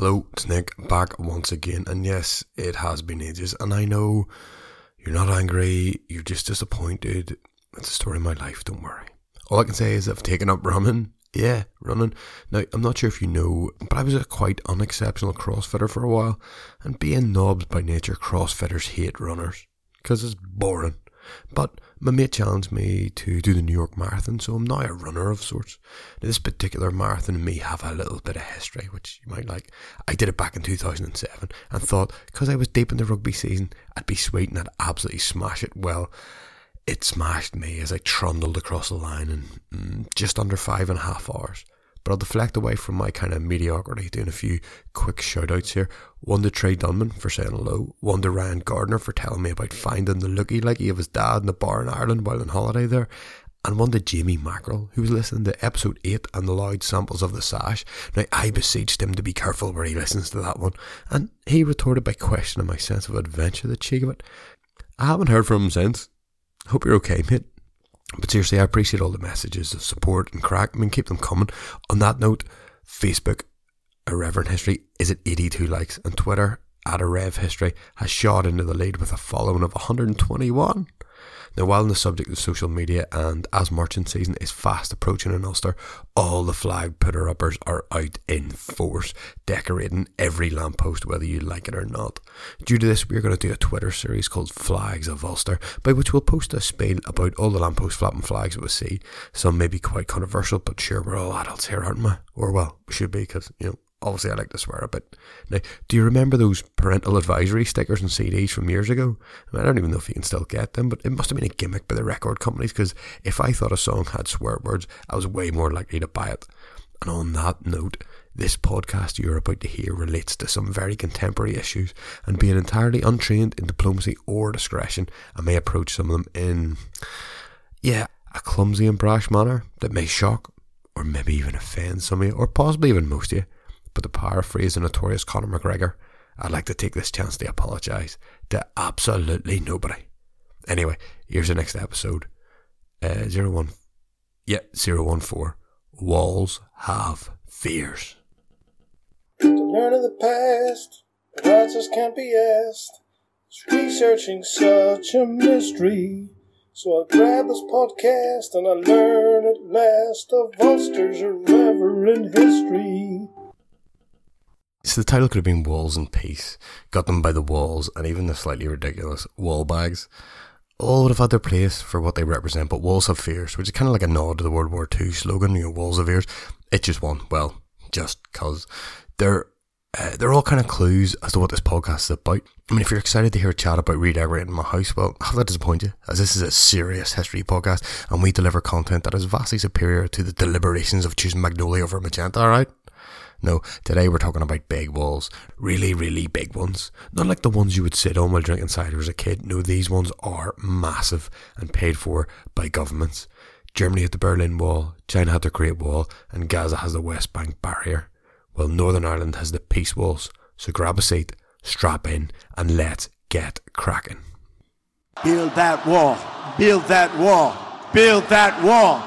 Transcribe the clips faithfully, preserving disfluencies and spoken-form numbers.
Hello, it's Nick, back once again, and yes, it has been ages, and I know you're not angry, you're just disappointed. It's the story of my life, don't worry. All I can say is I've taken up running. Yeah, running. Now, I'm not sure if you know, but I was a quite unexceptional CrossFitter for a while, and being knobs by nature, CrossFitters hate runners, because it's boring. But my mate challenged me to do the New York Marathon, so I'm now a runner of sorts. Now, this particular marathon and me have a little bit of history, which you might like. I did it back in two thousand seven and thought, because I was deep in the rugby season, I'd be sweet and I'd absolutely smash it. Well, it smashed me as I trundled across the line in mm, just under five and a half hours. But I'll deflect away from my kind of mediocrity, doing a few quick shout-outs here. One to Trey Dunman for saying hello. One to Rand Gardner for telling me about finding the looky-likey of his dad in a bar in Ireland while on holiday there. And one to Jamie Mackerel, who was listening to episode eight and the loud samples of the sash. Now, I beseeched him to be careful where he listens to that one. And he retorted by questioning my sense of adventure, the cheek of it. I haven't heard from him since. Hope you're okay, mate. But seriously, I appreciate all the messages of support and crack. I mean, keep them coming. On that note, Facebook, Irreverent History, is at eighty-two likes. And Twitter, at Irrev History, has shot into the lead with a following of one hundred twenty-one. Now, while on the subject of social media, and as marching season is fast approaching in Ulster, all the flag putter-uppers are out in force, decorating every lamppost, whether you like it or not. Due to this, we're going to do a Twitter series called Flags of Ulster, by which we'll post a spiel about all the lamppost flapping flags that we see. Some may be quite controversial, but sure, we're all adults here, aren't we? Or, well, we should be, because, you know, obviously, I like to swear a bit. Now, do you remember those parental advisory stickers and C Ds from years ago? I mean, I don't even know if you can still get them, but it must have been a gimmick by the record companies, because if I thought a song had swear words, I was way more likely to buy it. And on that note, this podcast you're about to hear relates to some very contemporary issues, and being entirely untrained in diplomacy or discretion, I may approach some of them in, yeah, a clumsy and brash manner that may shock, or maybe even offend some of you, or possibly even most of you. But to paraphrase the notorious Conor McGregor, I'd like to take this chance to apologise to absolutely nobody. Anyway, here's the next episode. Uh, zero one, yeah, zero one four. Walls have fears. To learn of the past, the answers can't be asked. It's researching such a mystery. So I grab this podcast and I learn at last of Ulster's irreverent history. So the title could have been Walls in Peace, Got Them by the Walls, and even the slightly ridiculous wall bags. All would have had their place for what they represent, but Walls Have Fears, which is kind of like a nod to the World War Two slogan, you know, Walls Have Ears. It's just one, well, just because. They're, uh, they're all kind of clues as to what this podcast is about. I mean, if you're excited to hear a chat about redecorating my house, well, how would that disappoint you, as this is a serious history podcast, and we deliver content that is vastly superior to the deliberations of choosing Magnolia over Magenta, alright? No, today we're talking about big walls. Really, really big ones. Not like the ones you would sit on while drinking cider as a kid. No, these ones are massive and paid for by governments. Germany had the Berlin Wall, China had the Great Wall, and Gaza has the West Bank Barrier. Well, Northern Ireland has the peace walls. So grab a seat, strap in, and let's get cracking. Build that wall. Build that wall. Build that wall.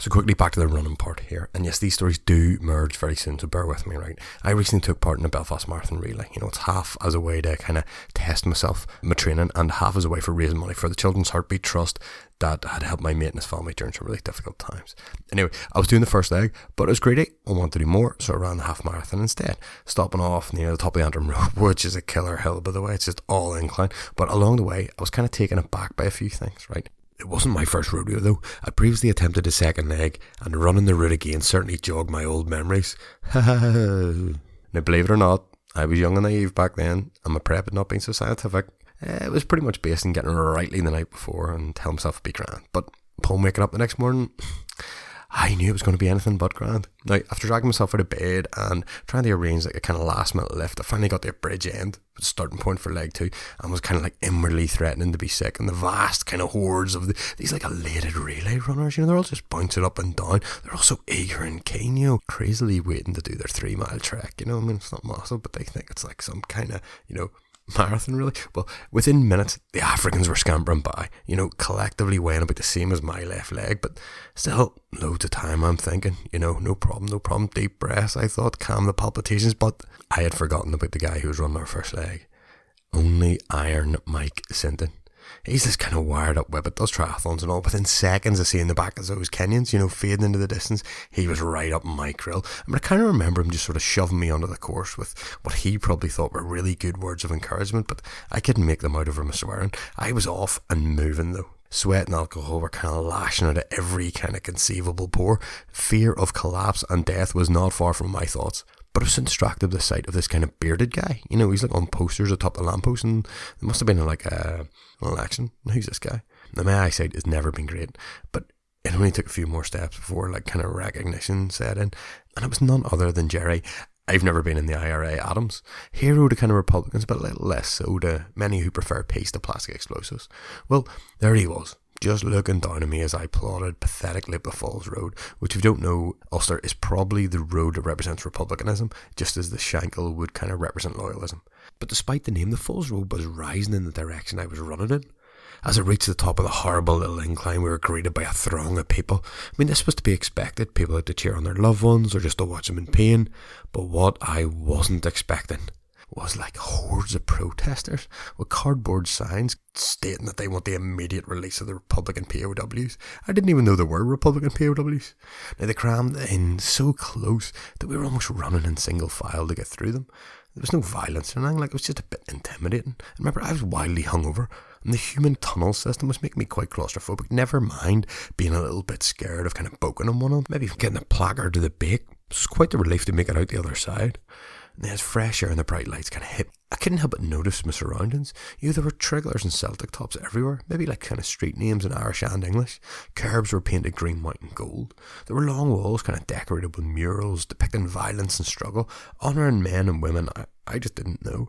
So quickly back to the running part here, and yes, these stories do merge very soon, so bear with me, right? I recently took part in a Belfast Marathon relay. You know, it's half as a way to kind of test myself, my training, and half as a way for raising money for the Children's Heartbeat Trust that had helped my mate and his family during some really difficult times. Anyway, I was doing the first leg, but it was greedy. I wanted to do more, so I ran the half marathon instead, stopping off near the top of the Antrim Road, which is a killer hill, by the way. It's just all incline, but along the way, I was kind of taken aback by a few things, right? It wasn't my first rodeo though. I previously attempted a second leg, and running the route again certainly jogged my old memories. Now, believe it or not, I was young and naive back then, and my prep had not been so scientific. It was pretty much based on getting rightly the night before and telling myself it'd be grand. But upon waking up the next morning, I knew it was going to be anything but grand. Now, after dragging myself out of bed and trying to arrange like a kind of last minute lift, I finally got to a bridge end, the starting point for leg two, and was kind of like inwardly threatening to be sick. And the vast kind of hordes of the, these like elated relay runners, you know, they're all just bouncing up and down. They're all so eager and keen, you know, crazily waiting to do their three mile trek, you know, I mean, it's not massive, but they think it's like some kind of, you know, marathon, really. Well, within minutes, the Africans were scampering by, you know, collectively weighing about the same as my left leg, but still loads of time, I'm thinking, you know, no problem, no problem, deep breaths, I thought, calm the palpitations, but I had forgotten about the guy who was running our first leg. Only Iron Mike Sinton. He's this kind of wired-up whippet, does triathlons and all. Within seconds of seeing the back of those Kenyans, you know, fading into the distance, he was right up my grill. I mean, I kind of remember him just sort of shoving me under the course with what he probably thought were really good words of encouragement, but I couldn't make them out over my swearing. I was off and moving, though. Sweat and alcohol were kind of lashing out at every kind of conceivable pore. Fear of collapse and death was not far from my thoughts. But I was distracted by the sight of this kind of bearded guy. You know, he's like on posters atop the lamppost, and there must have been like a, an election. Who's this guy? Now, my eyesight has never been great, but it only took a few more steps before like kind of recognition set in, and it was none other than Gerry. I've never been in the I R A Adams. Hero to kind of Republicans, but a little less so to many who prefer peace to plastic explosives. Well, there he was, just looking down at me as I plodded pathetically up the Falls Road, which, if you don't know, Ulster is probably the road that represents republicanism, just as the Shankill would kind of represent loyalism. But despite the name, the Falls Road was rising in the direction I was running in. As I reached the top of the horrible little incline, we were greeted by a throng of people. I mean, this was to be expected. People had to cheer on their loved ones or just to watch them in pain. But what I wasn't expecting was like hordes of protesters with cardboard signs stating that they want the immediate release of the Republican P O Ws. I didn't even know there were Republican P O Ws. Now, they crammed in so close that we were almost running in single file to get through them. There was no violence or anything, like, it was just a bit intimidating. And remember, I was wildly hungover, and the human tunnel system was making me quite claustrophobic, never mind being a little bit scared of kind of poking on one of them, maybe getting a placard to the bake. It was quite the relief to make it out the other side. There's fresh air and the bright lights kind of hit. I couldn't help but notice my surroundings. You know, there were trigglers and Celtic tops everywhere, maybe like kind of street names in Irish and English. Curbs were painted green, white and gold. There were long walls kind of decorated with murals depicting violence and struggle, honouring men and women I, I just didn't know.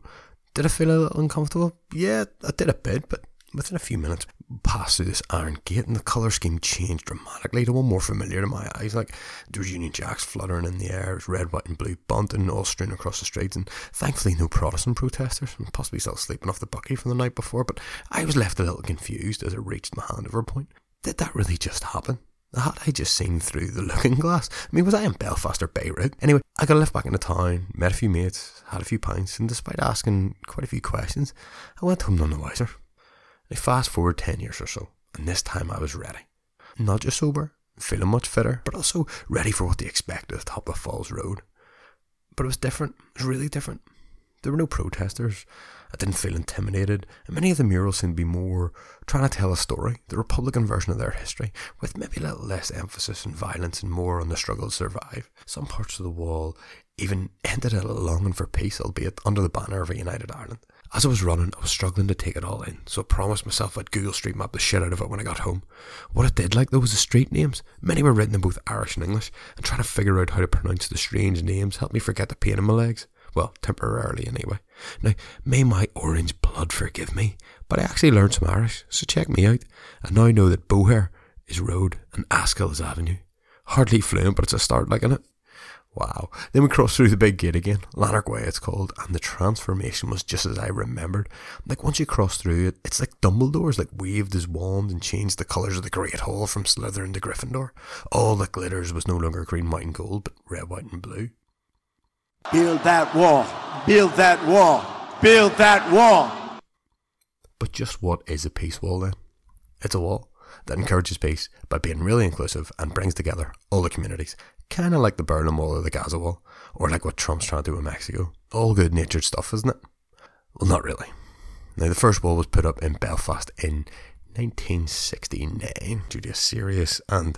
Did I feel a little uncomfortable? Yeah, I did a bit, but within a few minutes, we passed through this iron gate and the colour scheme changed dramatically to one more familiar to my eyes. Like, there was Union Jacks fluttering in the air, there was red, white and blue bunting all strewn across the streets, and thankfully no Protestant protesters, and possibly still sleeping off the bucky from the night before, but I was left a little confused as I reached my handover point. Did that really just happen? Had I just seen through the looking glass? I mean, was I in Belfast or Beirut? Anyway, I got left back into town, met a few mates, had a few pints, and despite asking quite a few questions, I went home none the wiser. Now, fast forward ten years or so, and this time I was ready. Not just sober, feeling much fitter, but also ready for what they expect at the top of Falls Road. But it was different, it was really different. There were no protesters, I didn't feel intimidated, and many of the murals seemed to be more trying to tell a story, the Republican version of their history, with maybe a little less emphasis on violence and more on the struggle to survive. Some parts of the wall even ended at a longing for peace, albeit under the banner of a united Ireland. As I was running, I was struggling to take it all in, so I promised myself I'd Google Street Map the shit out of it when I got home. What I did like, though, was the street names. Many were written in both Irish and English, and trying to figure out how to pronounce the strange names helped me forget the pain in my legs. Well, temporarily anyway. Now, may my orange blood forgive me, but I actually learned some Irish, so check me out. I now know that Boher is road and Askill is avenue. Hardly fluent, but it's a start, like, innit? Wow. Then we crossed through the big gate again, Lanark Way it's called, and the transformation was just as I remembered. Like, once you cross through it, it's like Dumbledore's, like, waved his wand and changed the colours of the Great Hall from Slytherin to Gryffindor. All that glitters was no longer green, white and gold, but red, white and blue. Build that wall, build that wall, build that wall. But just what is a peace wall then? It's a wall that encourages peace by being really inclusive and brings together all the communities, kind of like the Berlin Wall or the Gaza Wall, or like what Trump's trying to do in Mexico. All good-natured stuff, isn't it? Well, not really. Now, the first wall was put up in Belfast in nineteen sixty-nine due to a serious and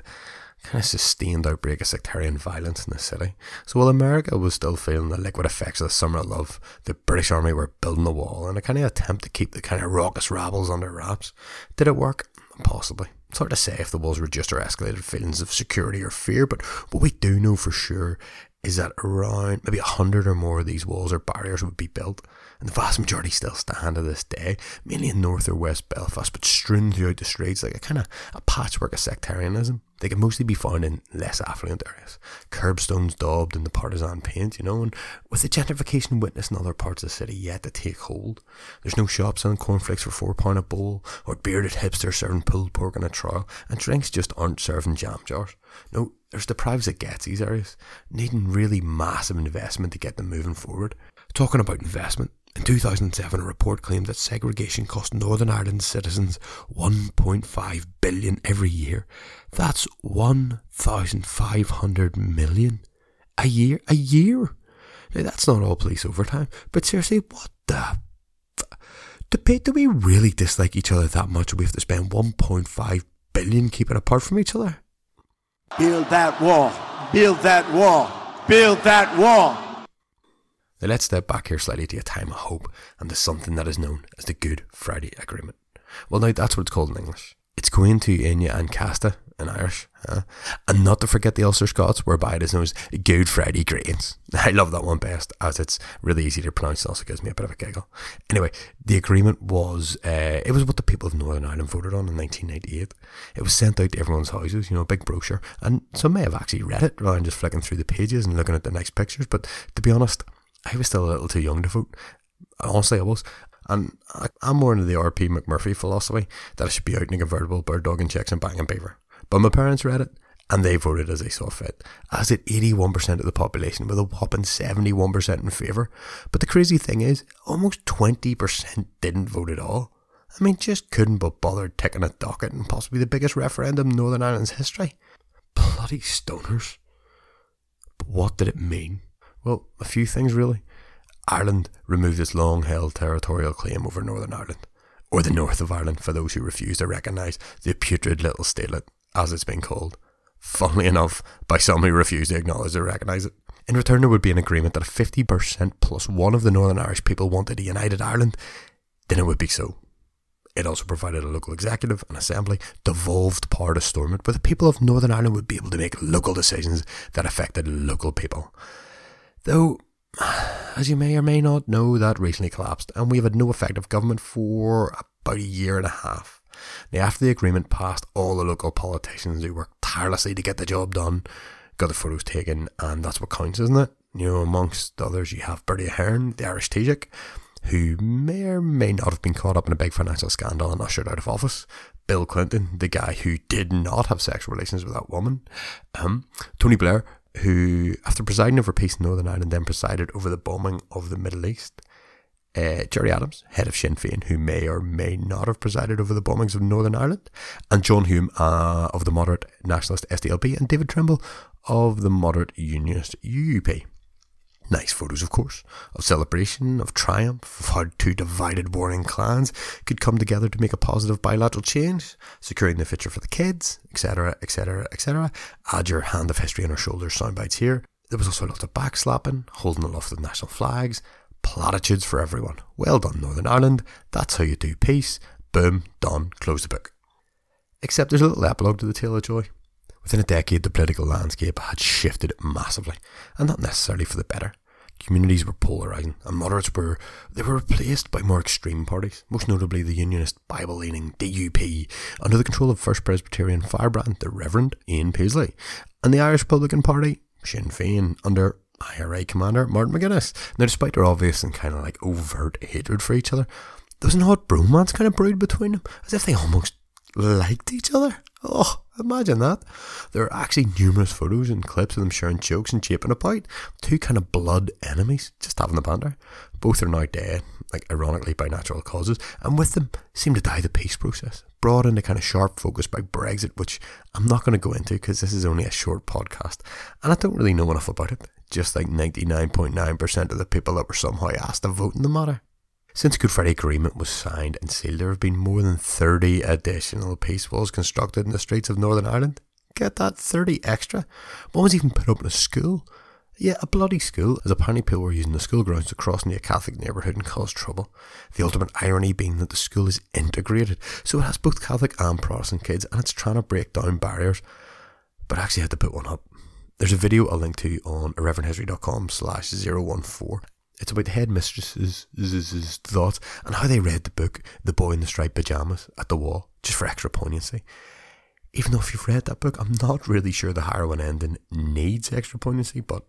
kind of sustained outbreak of sectarian violence in the city. So while America was still feeling the liquid effects of the Summer of Love, the British Army were building a wall in a kind of attempt to keep the kind of raucous rabbles under wraps. Did it work? Possibly. It's hard to say if the walls reduced or escalated feelings of security or fear, but what we do know for sure is that around maybe a hundred or more of these walls or barriers would be built, and the vast majority still stand to this day, mainly in North or West Belfast, but strewn throughout the streets like a kind of a patchwork of sectarianism. They can mostly be found in less affluent areas, curbstones daubed in the partisan paint, you know, and with the gentrification witnessed in other parts of the city yet to take hold. There's no shops selling cornflakes for four pound a bowl, or bearded hipsters serving pulled pork in a trial, and drinks just aren't serving jam jars. No, there's the privates that gets these areas, needing really massive investment to get them moving forward. Talking about investment, in two thousand seven a report claimed that segregation cost Northern Ireland's citizens one point five billion every year. That's one thousand five hundred million a year, a year. Now that's not all police overtime, but seriously, what the f- do we really dislike each other that much we have to spend one point five billion keeping apart from each other? Build that wall, build that wall, build that wall. Now let's step back here slightly to a time of hope and to something that is known as the Good Friday Agreement. Well, now that's what it's called in English. It's going to Aine and Casta in Irish. Huh? And not to forget the Ulster Scots, whereby it is known as Good Friday Greetings. I love that one best, as it's really easy to pronounce and also gives me a bit of a giggle. Anyway, the agreement was, uh, it was what the people of Northern Ireland voted on in nineteen ninety-eight. It was sent out to everyone's houses, you know, a big brochure. And some may have actually read it, rather than just flicking through the pages and looking at the next pictures. But to be honest, I was still a little too young to vote. Honestly, I was. And I'm more into the R P McMurphy philosophy that I should be out in a convertible, bird dogging chicks and banging beaver. But my parents read it, and they voted as they saw fit, as did eighty-one percent of the population, with a whopping seventy-one percent in favour. But the crazy thing is, almost twenty percent didn't vote at all. I mean, just couldn't but bother ticking a docket in possibly the biggest referendum in Northern Ireland's history. Bloody stoners. But what did it mean? Well, a few things really. Ireland removed its long-held territorial claim over Northern Ireland, or the north of Ireland for those who refuse to recognise the putrid little statelet, as it's been called. Funnily enough, by some who refuse to acknowledge or recognise it. In return, there would be an agreement that if fifty percent plus one of the Northern Irish people wanted a united Ireland, then it would be so. It also provided a local executive and assembly, devolved power to Stormont, where the people of Northern Ireland would be able to make local decisions that affected local people. Though, as you may or may not know, that recently collapsed, and we have had no effective government for about a year and a half. Now, after the agreement passed, all the local politicians who worked tirelessly to get the job done got the photos taken, and that's what counts, isn't it? You know, amongst others, you have Bertie Ahern, the Irish Taoiseach, who may or may not have been caught up in a big financial scandal and ushered out of office. Bill Clinton, the guy who did not have sexual relations with that woman. Um, Tony Blair, who, after presiding over peace in Northern Ireland, then presided over the bombing of the Middle East. Uh, Gerry Adams, head of Sinn Féin, who may or may not have presided over the bombings of Northern Ireland. And John Hume uh, of the moderate nationalist S D L P, and David Trimble of the moderate unionist U U P. Nice photos, of course, of celebration, of triumph, of how two divided warring clans could come together to make a positive bilateral change, securing the future for the kids, etc, etc, et cetera. Add your hand of history on our shoulders soundbites here. There was also a lot of backslapping, holding aloft the national flags, platitudes for everyone. Well done, Northern Ireland, that's how you do peace, boom, done, close the book. Except there's a little epilogue to the tale of joy. Within a decade, the political landscape had shifted massively, and not necessarily for the better. Communities were polarising, and moderates were they were replaced by more extreme parties, most notably the Unionist, Bible-leaning D U P, under the control of First Presbyterian firebrand, the Reverend Ian Paisley, and the Irish Republican Party, Sinn Féin, under I R A commander Martin McGuinness. Now, despite their obvious and kind of like overt hatred for each other, there was an odd bromance kind of brewed between them, as if they almost liked each other. Oh, imagine that. There are actually numerous photos and clips of them sharing jokes and japing about. Two kind of blood enemies, just having the banter. Both are now dead, like ironically by natural causes, and with them seem to die the peace process, brought into kind of sharp focus by Brexit, which I'm not going to go into because this is only a short podcast, and I don't really know enough about it, just like ninety-nine point nine percent of the people that were somehow asked to vote in the matter. Since Good Friday Agreement was signed and sealed, there have been more than thirty additional peace walls constructed in the streets of Northern Ireland. Get that, thirty extra. One was even put up in a school. Yeah, a bloody school, as apparently people were using the school grounds to cross into a Catholic neighbourhood and cause trouble. The ultimate irony being that the school is integrated, so it has both Catholic and Protestant kids, and it's trying to break down barriers. But I actually had to put one up. There's a video I'll link to on irreverent history dot com slash zero one four. It's about the headmistress's thoughts and how they read the book The Boy in the Striped Pyjamas at the Wall, just for extra poignancy. even though if you've read that book, I'm not really sure the harrowing ending needs extra poignancy, but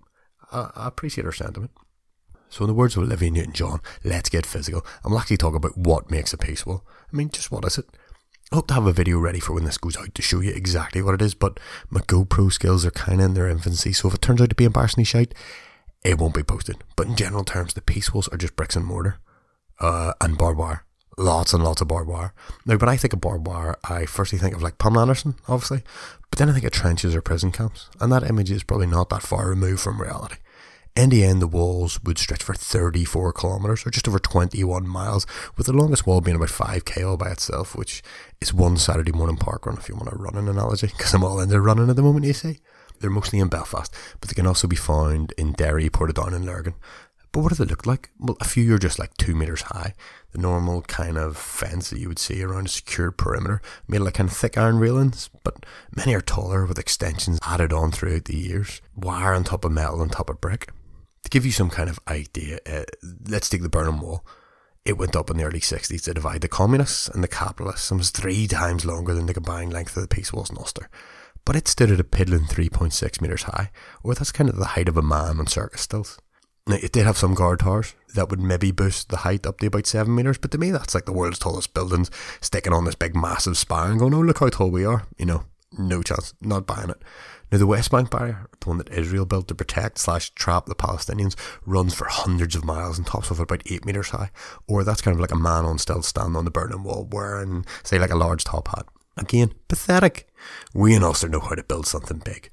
I, I appreciate her sentiment. So in the words of Olivia Newton-John, let's get physical, and we'll actually talk about what makes a peace wall. I mean, just what is it? I hope to have a video ready for when this goes out to show you exactly what it is, but my GoPro skills are kind of in their infancy, so if it turns out to be embarrassingly shite, it won't be posted. But in general terms, the peace walls are just bricks and mortar, uh, and barbed wire. Lots and lots of barbed wire. Now, when I think of barbed wire, I firstly think of like Pamela Anderson, obviously, but then I think of trenches or prison camps, and that image is probably not that far removed from reality. In the end, the walls would stretch for thirty-four kilometres, or just over twenty-one miles, with the longest wall being about five k all by itself, which is one Saturday morning park run, if you want a running analogy, because I'm all into running at the moment, you see. They're mostly in Belfast, but they can also be found in Derry, Portadown and Lurgan. But what do they look like? Well, a few are just like two metres high, the normal kind of fence that you would see around a secured perimeter, made of like kind of thick iron railings, but many are taller with extensions added on throughout the years, wire on top of metal on top of brick. To give you some kind of idea, uh, let's take the Berlin Wall. It went up in the early sixties to divide the communists and the capitalists and was three times longer than the combined length of the peace walls in Ulster. But it stood at a piddling three point six metres high, or that's kind of the height of a man on circus stilts. Now, it did have some guard towers that would maybe boost the height up to about seven metres, but to me that's like the world's tallest buildings sticking on this big massive spire and going, oh, look how tall we are, you know. No chance, not buying it. Now, the West Bank Barrier, the one that Israel built to protect slash trap the Palestinians, runs for hundreds of miles and tops off at about eight metres high, or that's kind of like a man on stilts standing on the Berlin Wall wearing, say, like a large top hat. Again, pathetic. We in Ulster know how to build something big.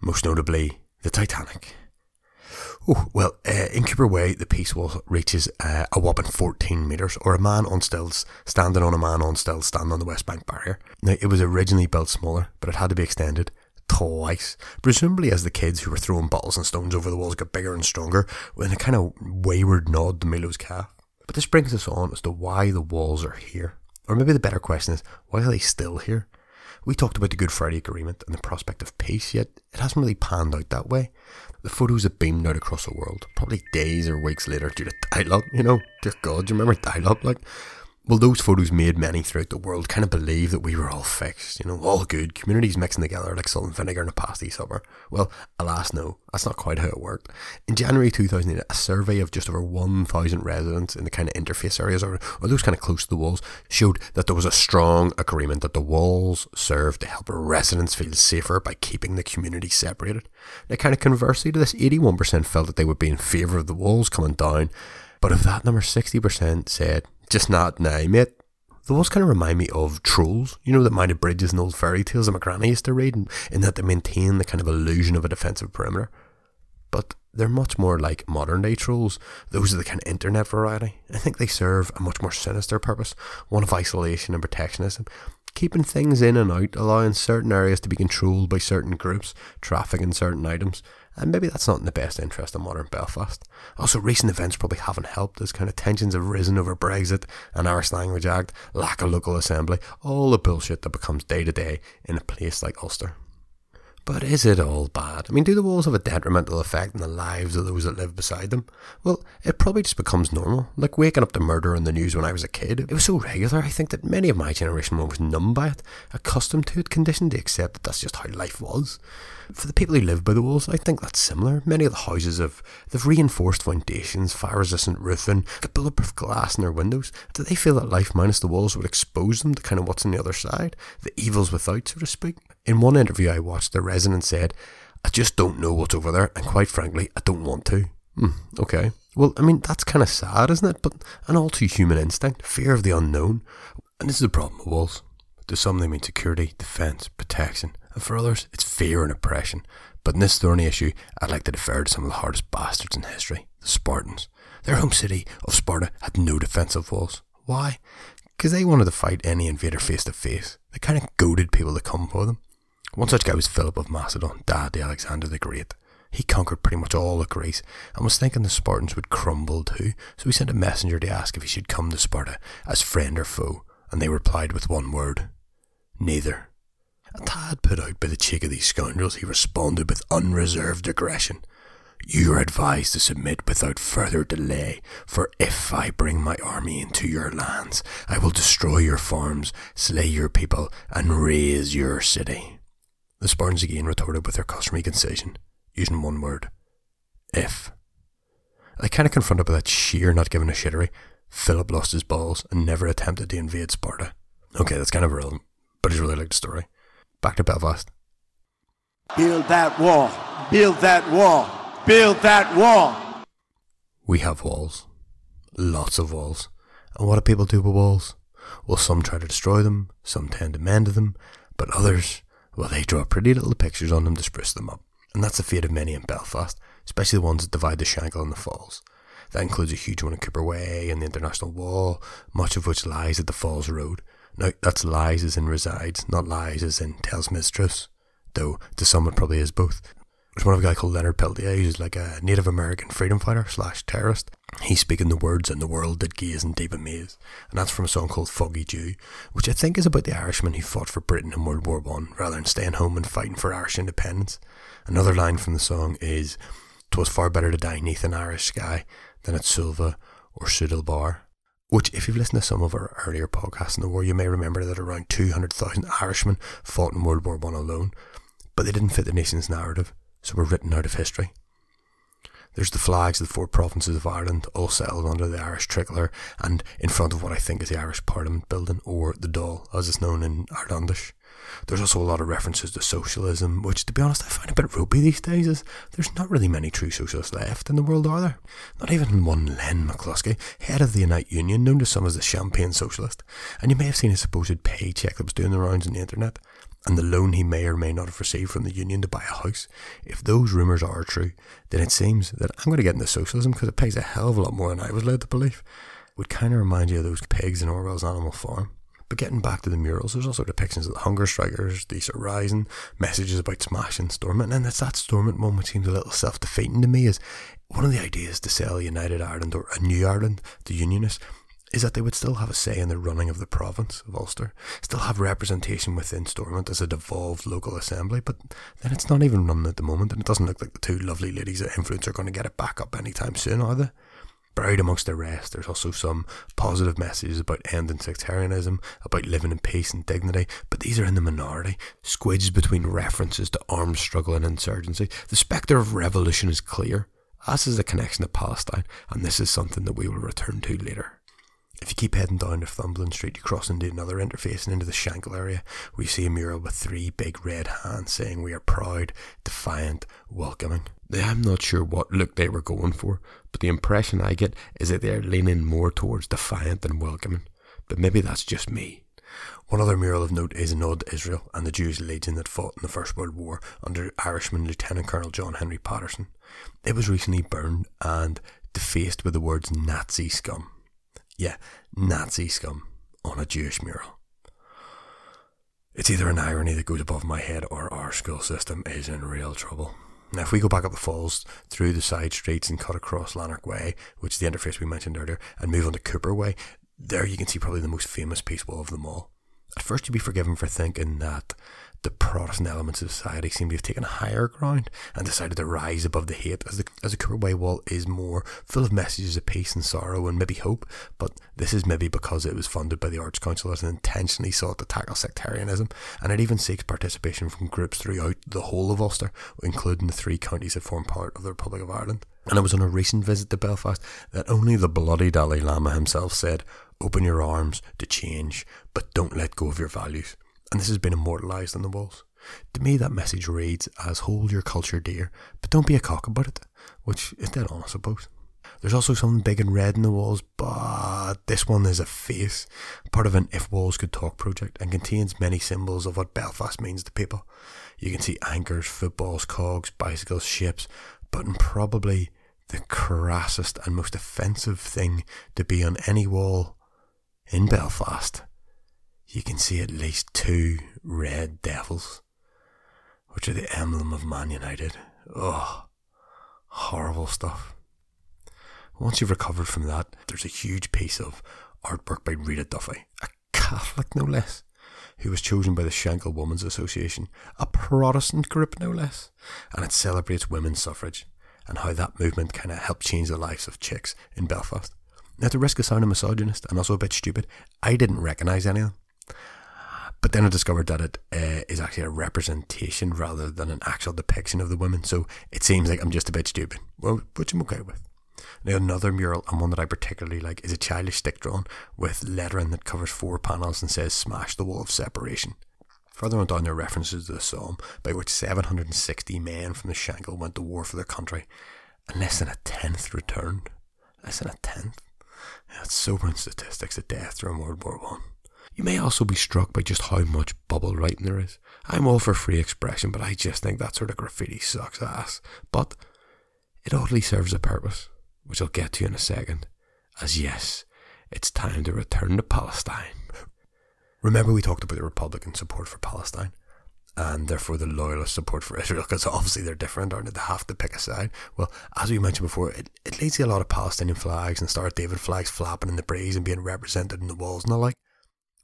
Most notably, the Titanic. Oh, well, uh, in Cooper Way, the peace wall reaches uh, a whopping fourteen metres, or a man on stilts standing on a man on stilts standing on the West Bank Barrier. Now, it was originally built smaller, but it had to be extended twice, presumably as the kids who were throwing bottles and stones over the walls got bigger and stronger, with a kind of wayward nod to Milo's calf. But this brings us on as to why the walls are here. Or maybe the better question is, why are they still here? We talked about the Good Friday Agreement and the prospect of peace, yet it hasn't really panned out that way. The photos have beamed out across the world, probably days or weeks later due to Dáil, you know. Dear God, do you remember Dáil? Like, well, those photos made many throughout the world kind of believe that we were all fixed, you know, all good, communities mixing together like salt and vinegar in a pasty supper. Well, alas, no, that's not quite how it worked. In January two thousand eight, a survey of just over one thousand residents in the kind of interface areas, or, or those kind of close to the walls, showed that there was a strong agreement that the walls served to help residents feel safer by keeping the community separated. Now, kind of conversely to this, eighty-one percent felt that they would be in favour of the walls coming down, but of that number, sixty percent said, just not now, mate. The walls kind of remind me of trolls, you know, that minded bridges and old fairy tales that my granny used to read, and, and that they maintain the kind of illusion of a defensive perimeter. But they're much more like modern day trolls. Those are the kind of internet variety. I think they serve a much more sinister purpose, one of isolation and protectionism, keeping things in and out, allowing certain areas to be controlled by certain groups, trafficking certain items. And maybe that's not in the best interest of modern Belfast. Also, recent events probably haven't helped, as kind of tensions have risen over Brexit, an Irish Language Act, lack of local assembly, all the bullshit that becomes day to day in a place like Ulster. But is it all bad? I mean, do the walls have a detrimental effect on the lives of those that live beside them? Well, it probably just becomes normal. Like waking up to murder on the news when I was a kid, it was so regular, I think that many of my generation were almost numb by it, accustomed to it, conditioned to accept that that's just how life was. For the people who live by the walls, I think that's similar. Many of the houses have they've reinforced foundations, fire-resistant roofing, got bulletproof glass in their windows. Do they feel that life minus the walls would expose them to kind of what's on the other side? The evils without, so to speak? In one interview I watched, the resident said, I just don't know what's over there, and quite frankly, I don't want to. Hmm, okay. Well, I mean, that's kind of sad, isn't it? But an all too human instinct, fear of the unknown. And this is the problem with walls. To some they mean security, defence, protection, and for others, it's fear and oppression. But in this thorny issue, I'd like to defer to some of the hardest bastards in history, the Spartans. Their home city of Sparta had no defensive walls. Why? Because they wanted to fight any invader face to face. They kind of goaded people to come for them. One such guy was Philip of Macedon, dad to Alexander the Great. He conquered pretty much all of Greece and was thinking the Spartans would crumble too, so he sent a messenger to ask if he should come to Sparta as friend or foe, and they replied with one word, neither. A tad put out by the cheek of these scoundrels, he responded with unreserved aggression. You are advised to submit without further delay, for if I bring my army into your lands, I will destroy your farms, slay your people, and raise your city. The Spartans again retorted with their customary concession, using one word, if. I kind of confronted by that sheer not giving a shittery, Philip lost his balls and never attempted to invade Sparta. Okay, that's kind of irrelevant, but I just really like the story. Back to Belfast. Build that wall, build that wall. Build that wall! We have walls. Lots of walls. And what do people do with walls? Well, some try to destroy them, some tend to mend them, but others, well, they draw pretty little pictures on them to spruce them up. And that's the fate of many in Belfast, especially the ones that divide the Shankill and the Falls. That includes a huge one in Cooper Way and the International Wall, much of which lies at the Falls Road. Now, that's lies as in resides, not lies as in tells mistress. Though, to some it probably is both. There's one of a guy called Leonard Peltier, who's like a Native American freedom fighter slash terrorist. He's speaking the words and the world did gaze in deep amaze, and that's from a song called Foggy Dew, which I think is about the Irishman who fought for Britain in World War One, rather than staying home and fighting for Irish independence. Another line from the song is, "'Twas far better to die neath an Irish sky than at Sulva or Sudalbar," which, if you've listened to some of our earlier podcasts in the war, you may remember that around two hundred thousand Irishmen fought in World War One alone, but they didn't fit the nation's narrative. So we're written out of history. There's the flags of the four provinces of Ireland, all settled under the Irish tricolour and in front of what I think is the Irish Parliament building, or the Dáil, as it's known in Irelandish. There's also a lot of references to socialism, which, to be honest, I find a bit ropey these days, as there's not really many true socialists left in the world, are there? Not even one Len McCluskey, head of the Unite Union, known to some as the Champagne Socialist, and you may have seen his supposed paycheck that was doing the rounds on the internet, and the loan he may or may not have received from the union to buy a house. If those rumours are true, then it seems that I'm going to get into socialism because it pays a hell of a lot more than I was led to believe. It would kind of remind you of those pigs in Orwell's Animal Farm. But getting back to the murals, there's also depictions of the hunger strikers, these are rising, messages about smashing Stormont, and it's that Stormont one which seems a little self-defeating to me, is one of the ideas to sell United Ireland, or a New Ireland, to unionists, is that they would still have a say in the running of the province of Ulster, still have representation within Stormont as a devolved local assembly, but then it's not even running at the moment, and it doesn't look like the two lovely ladies at influence are going to get it back up anytime soon, are they? Buried amongst the rest, there's also some positive messages about ending sectarianism, about living in peace and dignity, but these are in the minority, squidged between references to armed struggle and insurgency. The spectre of revolution is clear, as is the connection to Palestine, and this is something that we will return to later. If you keep heading down to Northumberland Street, you cross into another interface and into the Shankill area, where you see a mural with three big red hands saying we are proud, defiant, welcoming. I'm not sure what look they were going for, but the impression I get is that they're leaning more towards defiant than welcoming. But maybe that's just me. One other mural of note is an ode to Israel and the Jewish Legion that fought in the First World War under Irishman Lieutenant Colonel John Henry Patterson. It was recently burned and defaced with the words Nazi scum. Yeah, Nazi scum on a Jewish mural. It's either an irony that goes above my head or our school system is in real trouble. Now, if we go back up the falls, through the side streets and cut across Lanark Way, which is the interface we mentioned earlier, and move on to Cooper Way, there you can see probably the most famous peace wall of them all. At first you'd be forgiven for thinking that the Protestant elements of society seem to have taken a higher ground and decided to rise above the hate, as the, as the Cooper Way wall is more full of messages of peace and sorrow and maybe hope, but this is maybe because it was funded by the Arts Council and intentionally sought to tackle sectarianism, and it even seeks participation from groups throughout the whole of Ulster, including the three counties that form part of the Republic of Ireland. And it was on a recent visit to Belfast that only the bloody Dalai Lama himself said, "Open your arms to change, but don't let go of your values." And this has been immortalised on the walls. To me, that message reads as, hold your culture dear, but don't be a cock about it, which is dead on, I suppose. There's also something big and red in the walls, but this one is a face, part of an If Walls Could Talk project, and contains many symbols of what Belfast means to people. You can see anchors, footballs, cogs, bicycles, ships, but in probably the crassest and most offensive thing to be on any wall in Belfast, you can see at least two red devils, which are the emblem of Man United. Oh, horrible stuff. Once you've recovered from that, there's a huge piece of artwork by Rita Duffy, a Catholic no less, who was chosen by the Shankill Women's Association, a Protestant group no less, and it celebrates women's suffrage. and how that movement kind of helped change the lives of chicks in Belfast. Now, at the risk of sounding misogynist and also a bit stupid, I didn't recognise any of them. But then I discovered that it uh, is actually a representation rather than an actual depiction of the women, so it seems like I'm just a bit stupid, well, which I'm okay with. Now, another mural, and one that I particularly like, is a childish stick drawing with lettering that covers four panels and says, "Smash the wall of separation." Further on down, there are references to the Somme, by which seven hundred sixty men from the Shankill went to war for their country, and less than a tenth returned. Less than a tenth? That's sobering statistics, the death during World War One. You may also be struck by just how much bubble writing there is. I'm all for free expression, but I just think that sort of graffiti sucks ass. But it oddly serves a purpose, which I'll get to in a second, as yes, it's time to return to Palestine. Remember, we talked about the Republican support for Palestine, and therefore the loyalist support for Israel, because obviously they're different, aren't they? They have to pick a side. Well, as we mentioned before, it, it leads to a lot of Palestinian flags and Star David flags flapping in the breeze and being represented in the walls and the like.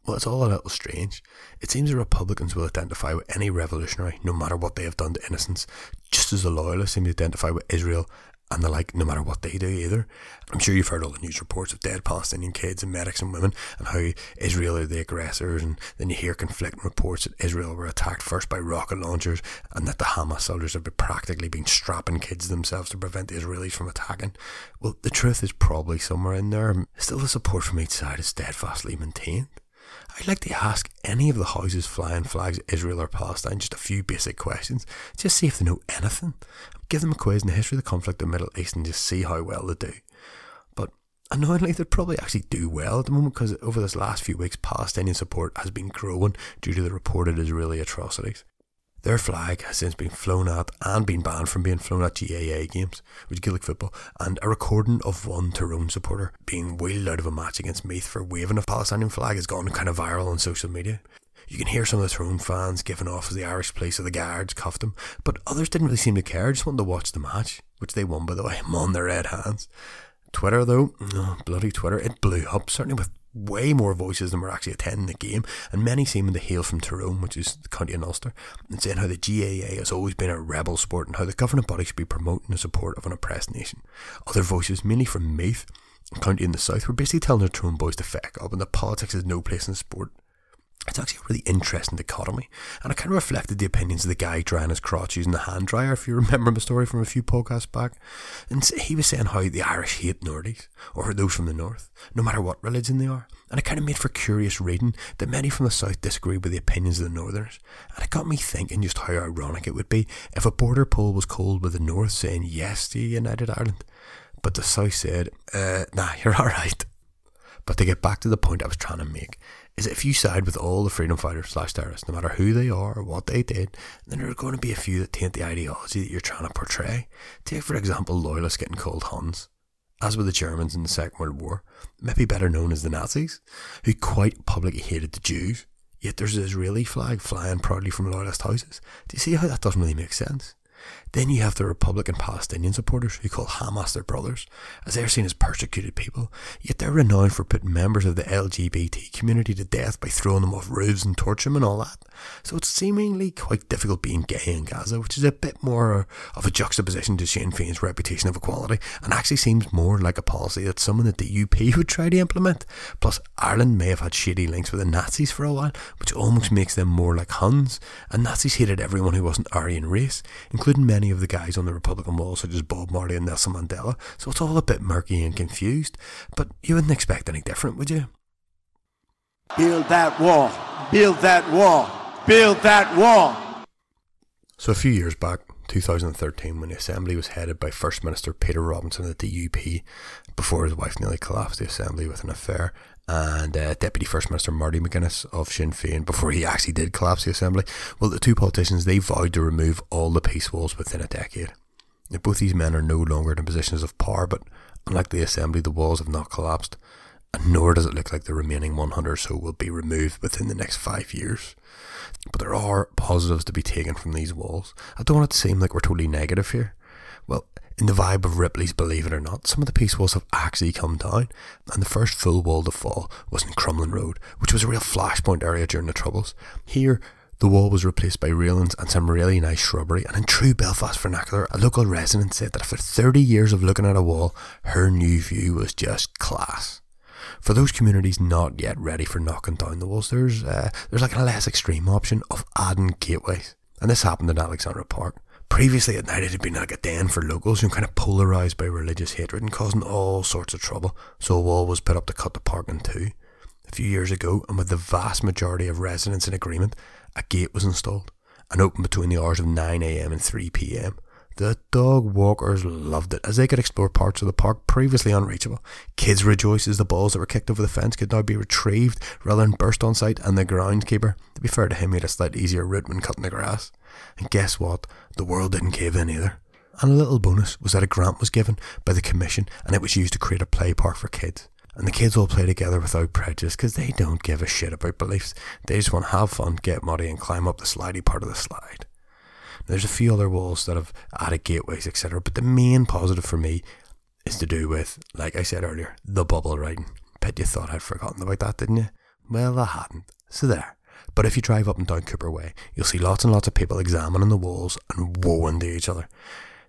Well, it's all a little strange. It seems the Republicans will identify with any revolutionary, no matter what they have done to innocents, just as the Loyalists seem to identify with Israel and the like, no matter what they do either. I'm sure you've heard all the news reports of dead Palestinian kids and medics and women, and how Israel are the aggressors, and then you hear conflicting reports that Israel were attacked first by rocket launchers, and that the Hamas soldiers have been practically been strapping kids themselves to prevent the Israelis from attacking. Well, the truth is probably somewhere in there. Still, the support from each side is steadfastly maintained. I'd like to ask any of the houses flying flags of Israel or Palestine just a few basic questions, just see if they know anything. Give them a quiz in the history of the conflict in the Middle East and just see how well they do. But annoyingly, they probably actually do well at the moment, because over this last few weeks, Palestinian support has been growing due to the reported Israeli atrocities. Their flag has since been flown at and been banned from being flown at G A A games, which is Gaelic football, and a recording of one Tyrone supporter being wheeled out of a match against Meath for waving a Palestinian flag has gone kind of viral on social media. You can hear some of the Tyrone fans giving off as the Irish police or the guards cuffed them, but others didn't really seem to care, just wanted to watch the match, which they won, by the way, on their red hands. Twitter though, oh, bloody Twitter, it blew up, certainly with way more voices than were actually attending the game, and many seeming to hail from Tyrone, which is the county in Ulster, and saying how the G A A has always been a rebel sport and how the governing body should be promoting the support of an oppressed nation. Other voices, mainly from Meath, a county in the south, were basically telling their Tyrone boys to feck up and that politics has no place in sport. It's actually a really interesting dichotomy, and it kind of reflected the opinions of the guy drying his crotch using the hand dryer, if you remember my story from a few podcasts back. And he was saying how the Irish hate Nordies, or those from the north, no matter what religion they are, and it kind of made for curious reading that many from the south disagree with the opinions of the northerners, and it got me thinking just how ironic it would be if a border poll was called with the north saying yes to United Ireland, but the south said, uh, nah, you're alright. But to get back to the point I was trying to make, is that if you side with all the freedom fighters slash terrorists, no matter who they are or what they did, then there are going to be a few that taint the ideology that you're trying to portray. Take, for example, loyalists getting called Huns, as with the Germans in the Second World War, maybe better known as the Nazis, who quite publicly hated the Jews, yet there's an Israeli flag flying proudly from loyalist houses. Do you see how that doesn't really make sense? Then you have the Republican Palestinian supporters who call Hamas their brothers, as they're seen as persecuted people, yet they're renowned for putting members of the L G B T community to death by throwing them off roofs and torturing them and all that. So it's seemingly quite difficult being gay in Gaza, which is a bit more of a juxtaposition to Sinn Féin's reputation of equality, and actually seems more like a policy that someone at the D U P would try to implement. Plus, Ireland may have had shady links with the Nazis for a while, which almost makes them more like Huns, and Nazis hated everyone who wasn't Aryan race, including many of the guys on the Republican Wall, such as Bob Marley and Nelson Mandela, so it's all a bit murky and confused, but you wouldn't expect any different, would you? Build that wall. Build that wall. Build that wall. So a few years back, two thousand thirteen, when the Assembly was headed by First Minister Peter Robinson at the D U P, before his wife nearly collapsed the Assembly with an affair, and uh, Deputy First Minister Martin McGuinness of Sinn Féin, before he actually did collapse the Assembly, well, the two politicians, they vowed to remove all the peace walls within a decade. Now, both these men are no longer in positions of power, but unlike the Assembly, the walls have not collapsed, and nor does it look like the remaining one hundred or so will be removed within the next five years. But there are positives to be taken from these walls. I don't want it to seem like we're totally negative here. Well, in the vibe of Ripley's Believe It or Not, some of the peace walls have actually come down, and the first full wall to fall was in Crumlin Road, which was a real flashpoint area during the Troubles. Here, The wall was replaced by railings and some really nice shrubbery, and in true Belfast vernacular, a local resident said that after thirty years of looking at a wall, her new view was just class. For those communities not yet ready for knocking down the walls, there's, uh, there's like a less extreme option of adding gateways. And this happened in Alexandra Park. Previously at night it had been like a den for locals who were kind of polarised by religious hatred and causing all sorts of trouble, so a wall was put up to cut the park in two. A few years ago, and with the vast majority of residents in agreement, a gate was installed and opened between the hours of nine a m and three p m. The dog walkers loved it, as they could explore parts of the park previously unreachable. Kids rejoiced as the balls that were kicked over the fence could now be retrieved rather than burst on sight, and the groundkeeper, to be fair to him, he had a slightly easier route when cutting the grass. And guess what? The world didn't cave in either. And a little bonus was that a grant was given by the commission, and it was used to create a play park for kids. And the kids all play together without prejudice, because they don't give a shit about beliefs. They just want to have fun, get muddy, and climb up the slidey part of the slide. There's a few other walls that have added gateways, et cetera, but the main positive for me is to do with, like I said earlier, the bubble riding. Bet you thought I'd forgotten about that, didn't you? Well, I hadn't. So there. But if you drive up and down Cooper Way, you'll see lots and lots of people examining the walls and woeing to each other.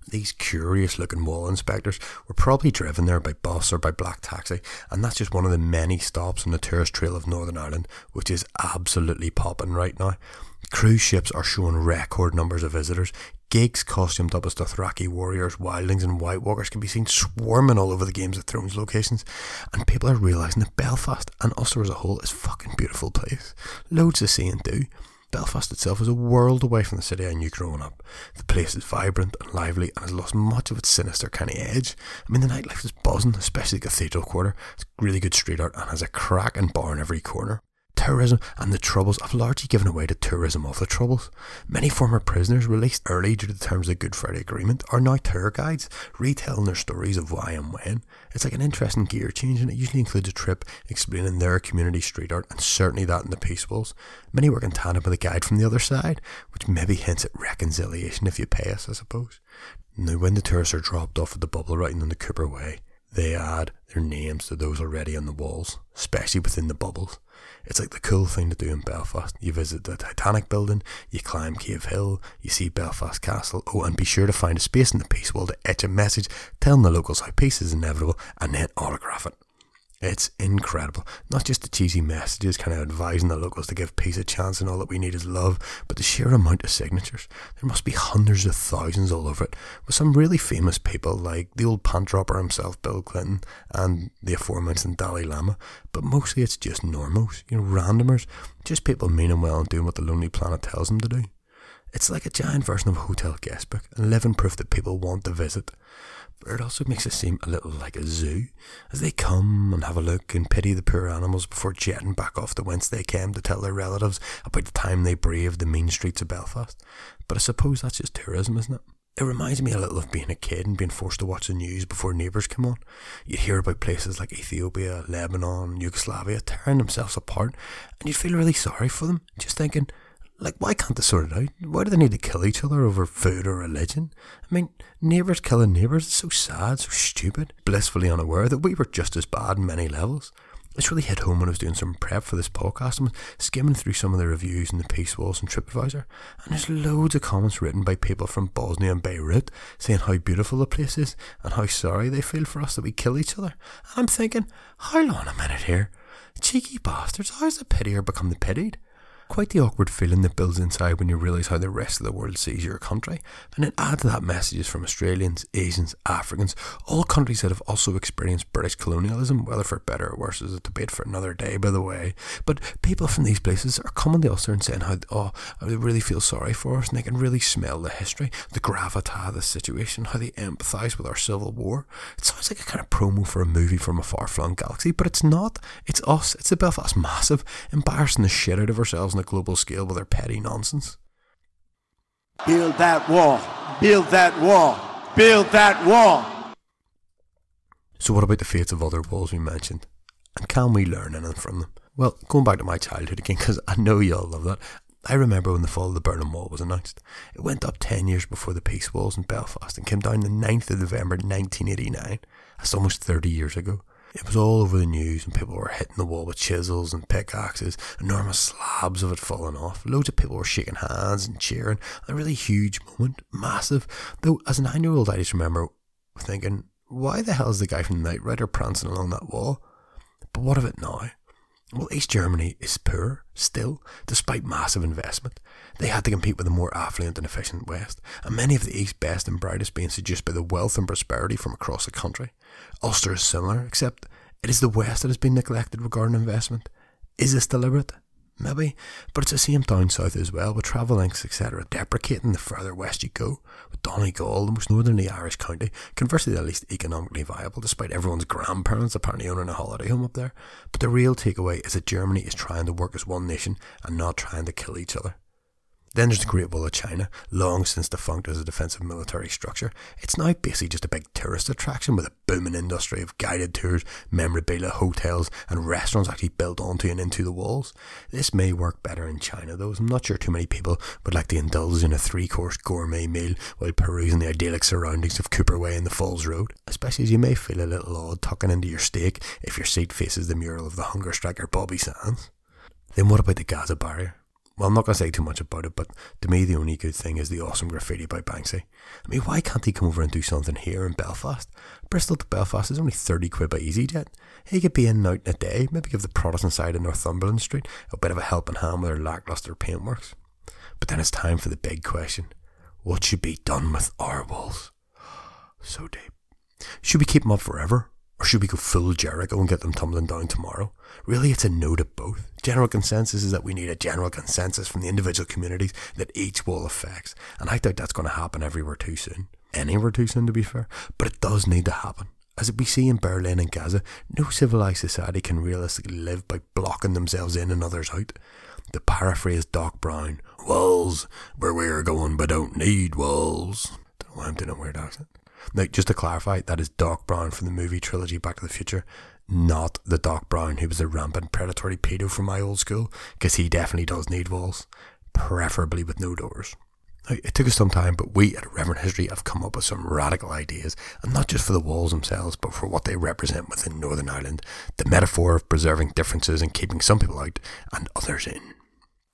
These curious-looking wall inspectors were probably driven there by bus or by black taxi, and that's just one of the many stops on the tourist trail of Northern Ireland, which is absolutely popping right now. Cruise ships are showing record numbers of visitors. Gigs costumed up as Dothraki warriors, wildlings and white walkers can be seen swarming all over the Games of Thrones locations, and people are realising that Belfast, and Ulster as a whole, is a fucking beautiful place. Loads to see and do. Belfast itself is a world away from the city I knew growing up. The place is vibrant and lively and has lost much of its sinister kind of edge. I mean, the nightlife is buzzing, especially the Cathedral Quarter. It's really good street art and has a cracking bar in every corner. Terrorism and the Troubles have largely given away to tourism of the Troubles. Many former prisoners released early due to the terms of the Good Friday Agreement are now tour guides, retelling their stories of why and when. It's like an interesting gear change, and it usually includes a trip explaining their community street art, and certainly that in the Peace Walls. Many work in tandem with a guide from the other side, which maybe hints at reconciliation if you pay us, I suppose. Now, when the tourists are dropped off at the bubble writing on the Cooper Way, they add their names to those already on the walls, especially within the bubbles. It's like the cool thing to do in Belfast. You visit the Titanic building, you climb Cave Hill, you see Belfast Castle. Oh, and be sure to find a space in the Peace Wall to etch a message telling the locals how peace is inevitable, and then autograph it. It's incredible. Not just the cheesy messages kind of advising the locals to give peace a chance and all that we need is love, but the sheer amount of signatures. There must be hundreds of thousands all over it, with some really famous people like the old pant dropper himself, Bill Clinton, and the aforementioned Dalai Lama, but mostly it's just normos, you know, randomers, just people meaning well and doing what the Lonely Planet tells them to do. It's like a giant version of a hotel guestbook, and living proof that people want to visit. But it also makes it seem a little like a zoo, as they come and have a look and pity the poor animals before jetting back off to whence they came to tell their relatives about the time they braved the mean streets of Belfast. But I suppose that's just tourism, isn't it? It reminds me a little of being a kid and being forced to watch the news before Neighbours came on. You'd hear about places like Ethiopia, Lebanon, Yugoslavia tearing themselves apart, and you'd feel really sorry for them, just thinking, like, why can't they sort it out? Why do they need to kill each other over food or religion? I mean, neighbours killing neighbours is so sad, so stupid, blissfully unaware that we were just as bad in many levels. This really hit home when I was doing some prep for this podcast and was skimming through some of the reviews in the Peace Walls and TripAdvisor, and there's loads of comments written by people from Bosnia and Beirut saying how beautiful the place is and how sorry they feel for us that we kill each other. And I'm thinking, hold on a minute here. Cheeky bastards, how's the pitier become the pitied? Quite the awkward feeling that builds inside when you realise how the rest of the world sees your country. And then add to that messages from Australians, Asians, Africans, all countries that have also experienced British colonialism, whether for better or worse is a debate for another day, by the way. But people from these places are coming to Ulster and saying how, oh, they really feel sorry for us, and they can really smell the history, the gravitas of the situation, how they empathise with our civil war. It sounds like a kind of promo for a movie from a far-flung galaxy, but it's not. It's us. It's the Belfast Massive, embarrassing the shit out of ourselves on a global scale with their petty nonsense. Build that wall. Build that wall. Build that wall. So what about the fates of other walls we mentioned? And can we learn anything from them? Well, going back to my childhood again, because I know you'll love that, I remember when the fall of the Berlin Wall was announced. It went up ten years before the Peace Walls in Belfast and came down the ninth of November nineteen eighty-nine. That's almost thirty years ago. It was all over the news, and people were hitting the wall with chisels and pickaxes, enormous slabs of it falling off, loads of people were shaking hands and cheering. A really huge moment, massive, though as a nine-year-old I just remember thinking, why the hell is the guy from Knight Rider prancing along that wall? But what of it now? Well, East Germany is poor, still, despite massive investment. They had to compete with the more affluent and efficient West, and many of the East's best and brightest being seduced by the wealth and prosperity from across the country. Ulster is similar, except it is the West that has been neglected regarding investment. Is this deliberate? Maybe, but it's the same down south as well, with travel links, et cetera, deprecating the further west you go, with Donegal, the most northerly Irish county, conversely the least economically viable, despite everyone's grandparents apparently owning a holiday home up there. But the real takeaway is that Germany is trying to work as one nation and not trying to kill each other. Then there's the Great Wall of China, long since defunct as a defensive military structure. It's now basically just a big tourist attraction with a booming industry of guided tours, memorabilia, hotels and restaurants actually built onto and into the walls. This may work better in China though, as I'm not sure too many people would like to indulge in a three-course gourmet meal while perusing the idyllic surroundings of Cooper Way and the Falls Road, especially as you may feel a little odd tucking into your steak if your seat faces the mural of the hunger striker Bobby Sands. Then what about the Gaza Barrier? Well, I'm not going to say too much about it, but to me the only good thing is the awesome graffiti by Banksy. I mean, why can't he come over and do something here in Belfast? Bristol to Belfast is only thirty quid by EasyJet. He could be in and out in a day, maybe give the Protestant side of Northumberland Street a bit of a helping hand with their lacklustre paintworks. But then it's time for the big question. What should be done with our walls? So deep. Should we keep them up forever? Or should we go full Jericho and get them tumbling down tomorrow? Really, it's a no to both. General consensus is that we need a general consensus from the individual communities that each wall affects. And I doubt that's going to happen everywhere too soon. Anywhere too soon, to be fair. But it does need to happen. As we see in Berlin and Gaza, no civilised society can realistically live by blocking themselves in and others out. To paraphrase Doc Brown, walls, where we're going but don't need walls. Don't know why I'm doing a weird accent. Now, just to clarify, that is Doc Brown from the movie trilogy Back to the Future, not the Doc Brown who was a rampant predatory pedo from my old school, because he definitely does need walls, preferably with no doors. Now, it took us some time, but we at Irreverent History have come up with some radical ideas, and not just for the walls themselves, but for what they represent within Northern Ireland, the metaphor of preserving differences and keeping some people out and others in.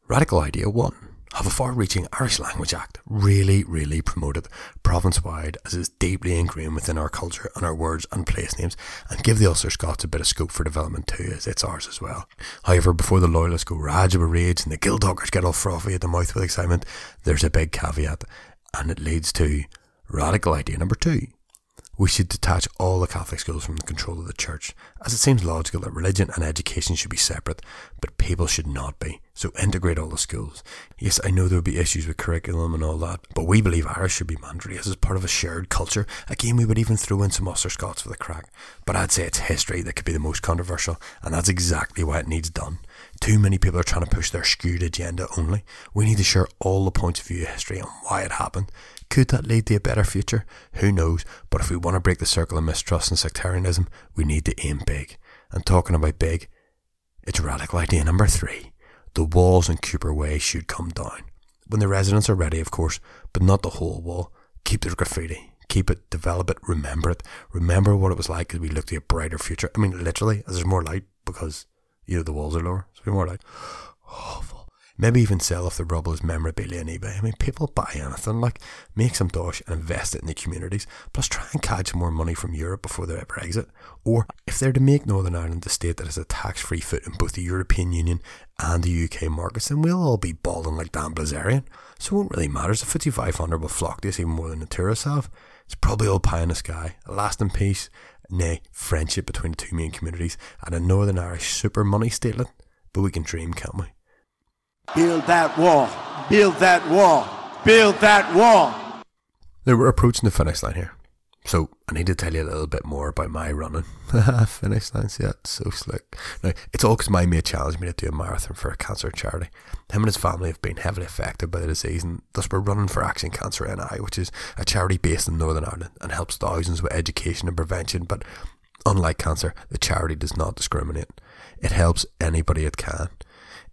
Radical idea one. Have a far-reaching Irish Language Act, really, really promoted province-wide, as is deeply ingrained within our culture and our words and place names, and give the Ulster Scots a bit of scope for development too, as it's ours as well. However, before the loyalists go rage over rage and the Gildhawkers get all frothy at the mouth with excitement, there's a big caveat, and it leads to radical idea number two. We should detach all the Catholic schools from the control of the church, as it seems logical that religion and education should be separate, but people should not be, so integrate all the schools. Yes, I know there will be issues with curriculum and all that, but we believe Irish should be mandatory as part of a shared culture. Again, we would even throw in some Ulster Scots for the crack, but I'd say it's history that could be the most controversial, and that's exactly why it needs done. Too many people are trying to push their skewed agenda only. We need to share all the points of view of history and why it happened. Could that lead to a better future? Who knows, but if we want to break the circle of mistrust and sectarianism, we need to aim big. And talking about big, it's radical idea number three. The walls in Cooper Way should come down. When the residents are ready, of course, but not the whole wall. Keep the graffiti. Keep it, develop it, remember it. Remember what it was like as we looked at a brighter future. I mean, literally, as there's more light, because, you know, the walls are lower. So we more light. Awful. Maybe even sell off the rubble as memorabilia on eBay. I mean, people buy anything, like, make some dosh and invest it in the communities, plus try and catch some more money from Europe before they ever exit. Or, if they're to make Northern Ireland the state that has a tax-free foot in both the European Union and the U K markets, then we'll all be balling like Dan Blazerian. So it won't really matter, so fifty-five hundred will flock to us even more than the tourists have. It's probably all pie in the sky, a lasting peace, nay, friendship between the two main communities, and a Northern Irish super money statelet. But we can dream, can't we? Build that wall. Build that wall. Build that wall. Now, we're approaching the finish line here. So, I need to tell you a little bit more about my running. Finish lines, yeah, it's so slick. Now, it's all because my mate challenged me to do a marathon for a cancer charity. Him and his family have been heavily affected by the disease, and thus we're running for Action Cancer N I, which is a charity based in Northern Ireland and helps thousands with education and prevention, but unlike cancer, the charity does not discriminate. It helps anybody it can.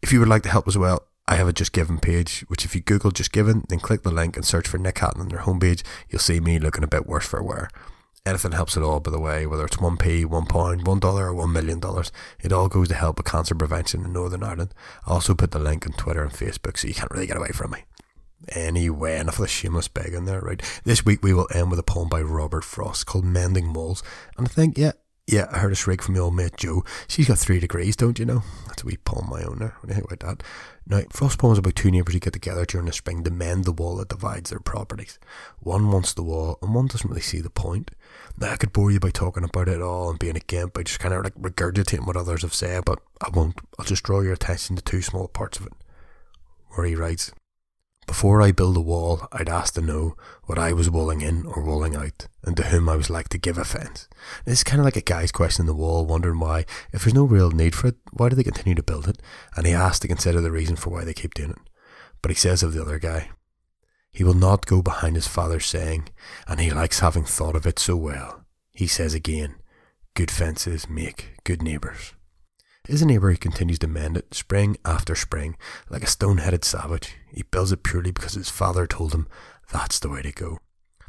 If you would like to help as well, I have a Just Giving page, which if you Google Just Giving, then click the link and search for Nick Hatton on their homepage, you'll see me looking a bit worse for wear. Anything helps at all, by the way, whether it's one p, one pound, one dollar or one million dollars. It all goes to help with cancer prevention in Northern Ireland. I also put the link on Twitter and Facebook, so you can't really get away from me. Anyway, enough of the shameless begging there, right? This week we will end with a poem by Robert Frost called Mending Walls. And I think, yeah, yeah, I heard a shriek from my old mate Joe. She's got three degrees, don't you know? That's a wee poem of my own there. What do you think about that? Now, Frost's poem is about two neighbours who get together during the spring to mend the wall that divides their properties. One wants the wall and one doesn't really see the point. Now, I could bore you by talking about it all and being a gimp by just kind of like regurgitating what others have said, but I won't. I'll just draw your attention to two small parts of it. Where he writes, "Before I build a wall, I'd ask to know what I was walling in or walling out, and to whom I was like to give offence." This is kind of like a guy's questioning the wall, wondering why, if there's no real need for it, why do they continue to build it? And he asks to consider the reason for why they keep doing it. But he says of the other guy, "He will not go behind his father's saying, and he likes having thought of it so well." He says again, "Good fences make good neighbours." Is a neighbour who continues to mend it, spring after spring, like a stone-headed savage. He builds it purely because his father told him that's the way to go.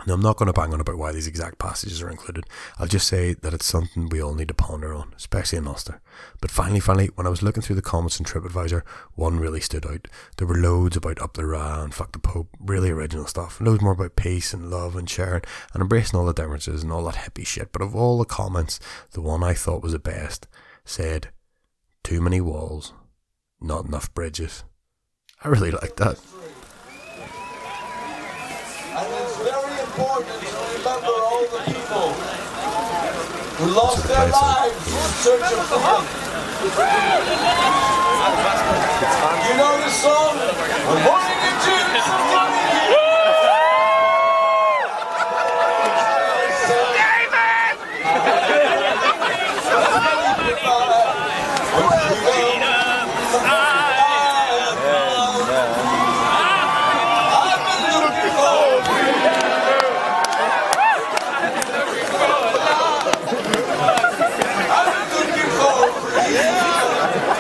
Now, I'm not going to bang on about why these exact passages are included. I'll just say that it's something we all need to ponder on, especially in Ulster. But finally, finally, when I was looking through the comments on TripAdvisor, one really stood out. There were loads about Up the Ra and Fuck the Pope, really original stuff. Loads more about peace and love and sharing and embracing all the differences and all that hippie shit. But of all the comments, the one I thought was the best said, "Too many walls, not enough bridges." I really like that. And it's very important to remember all the people who lost their lives in search of freedom. You know the song?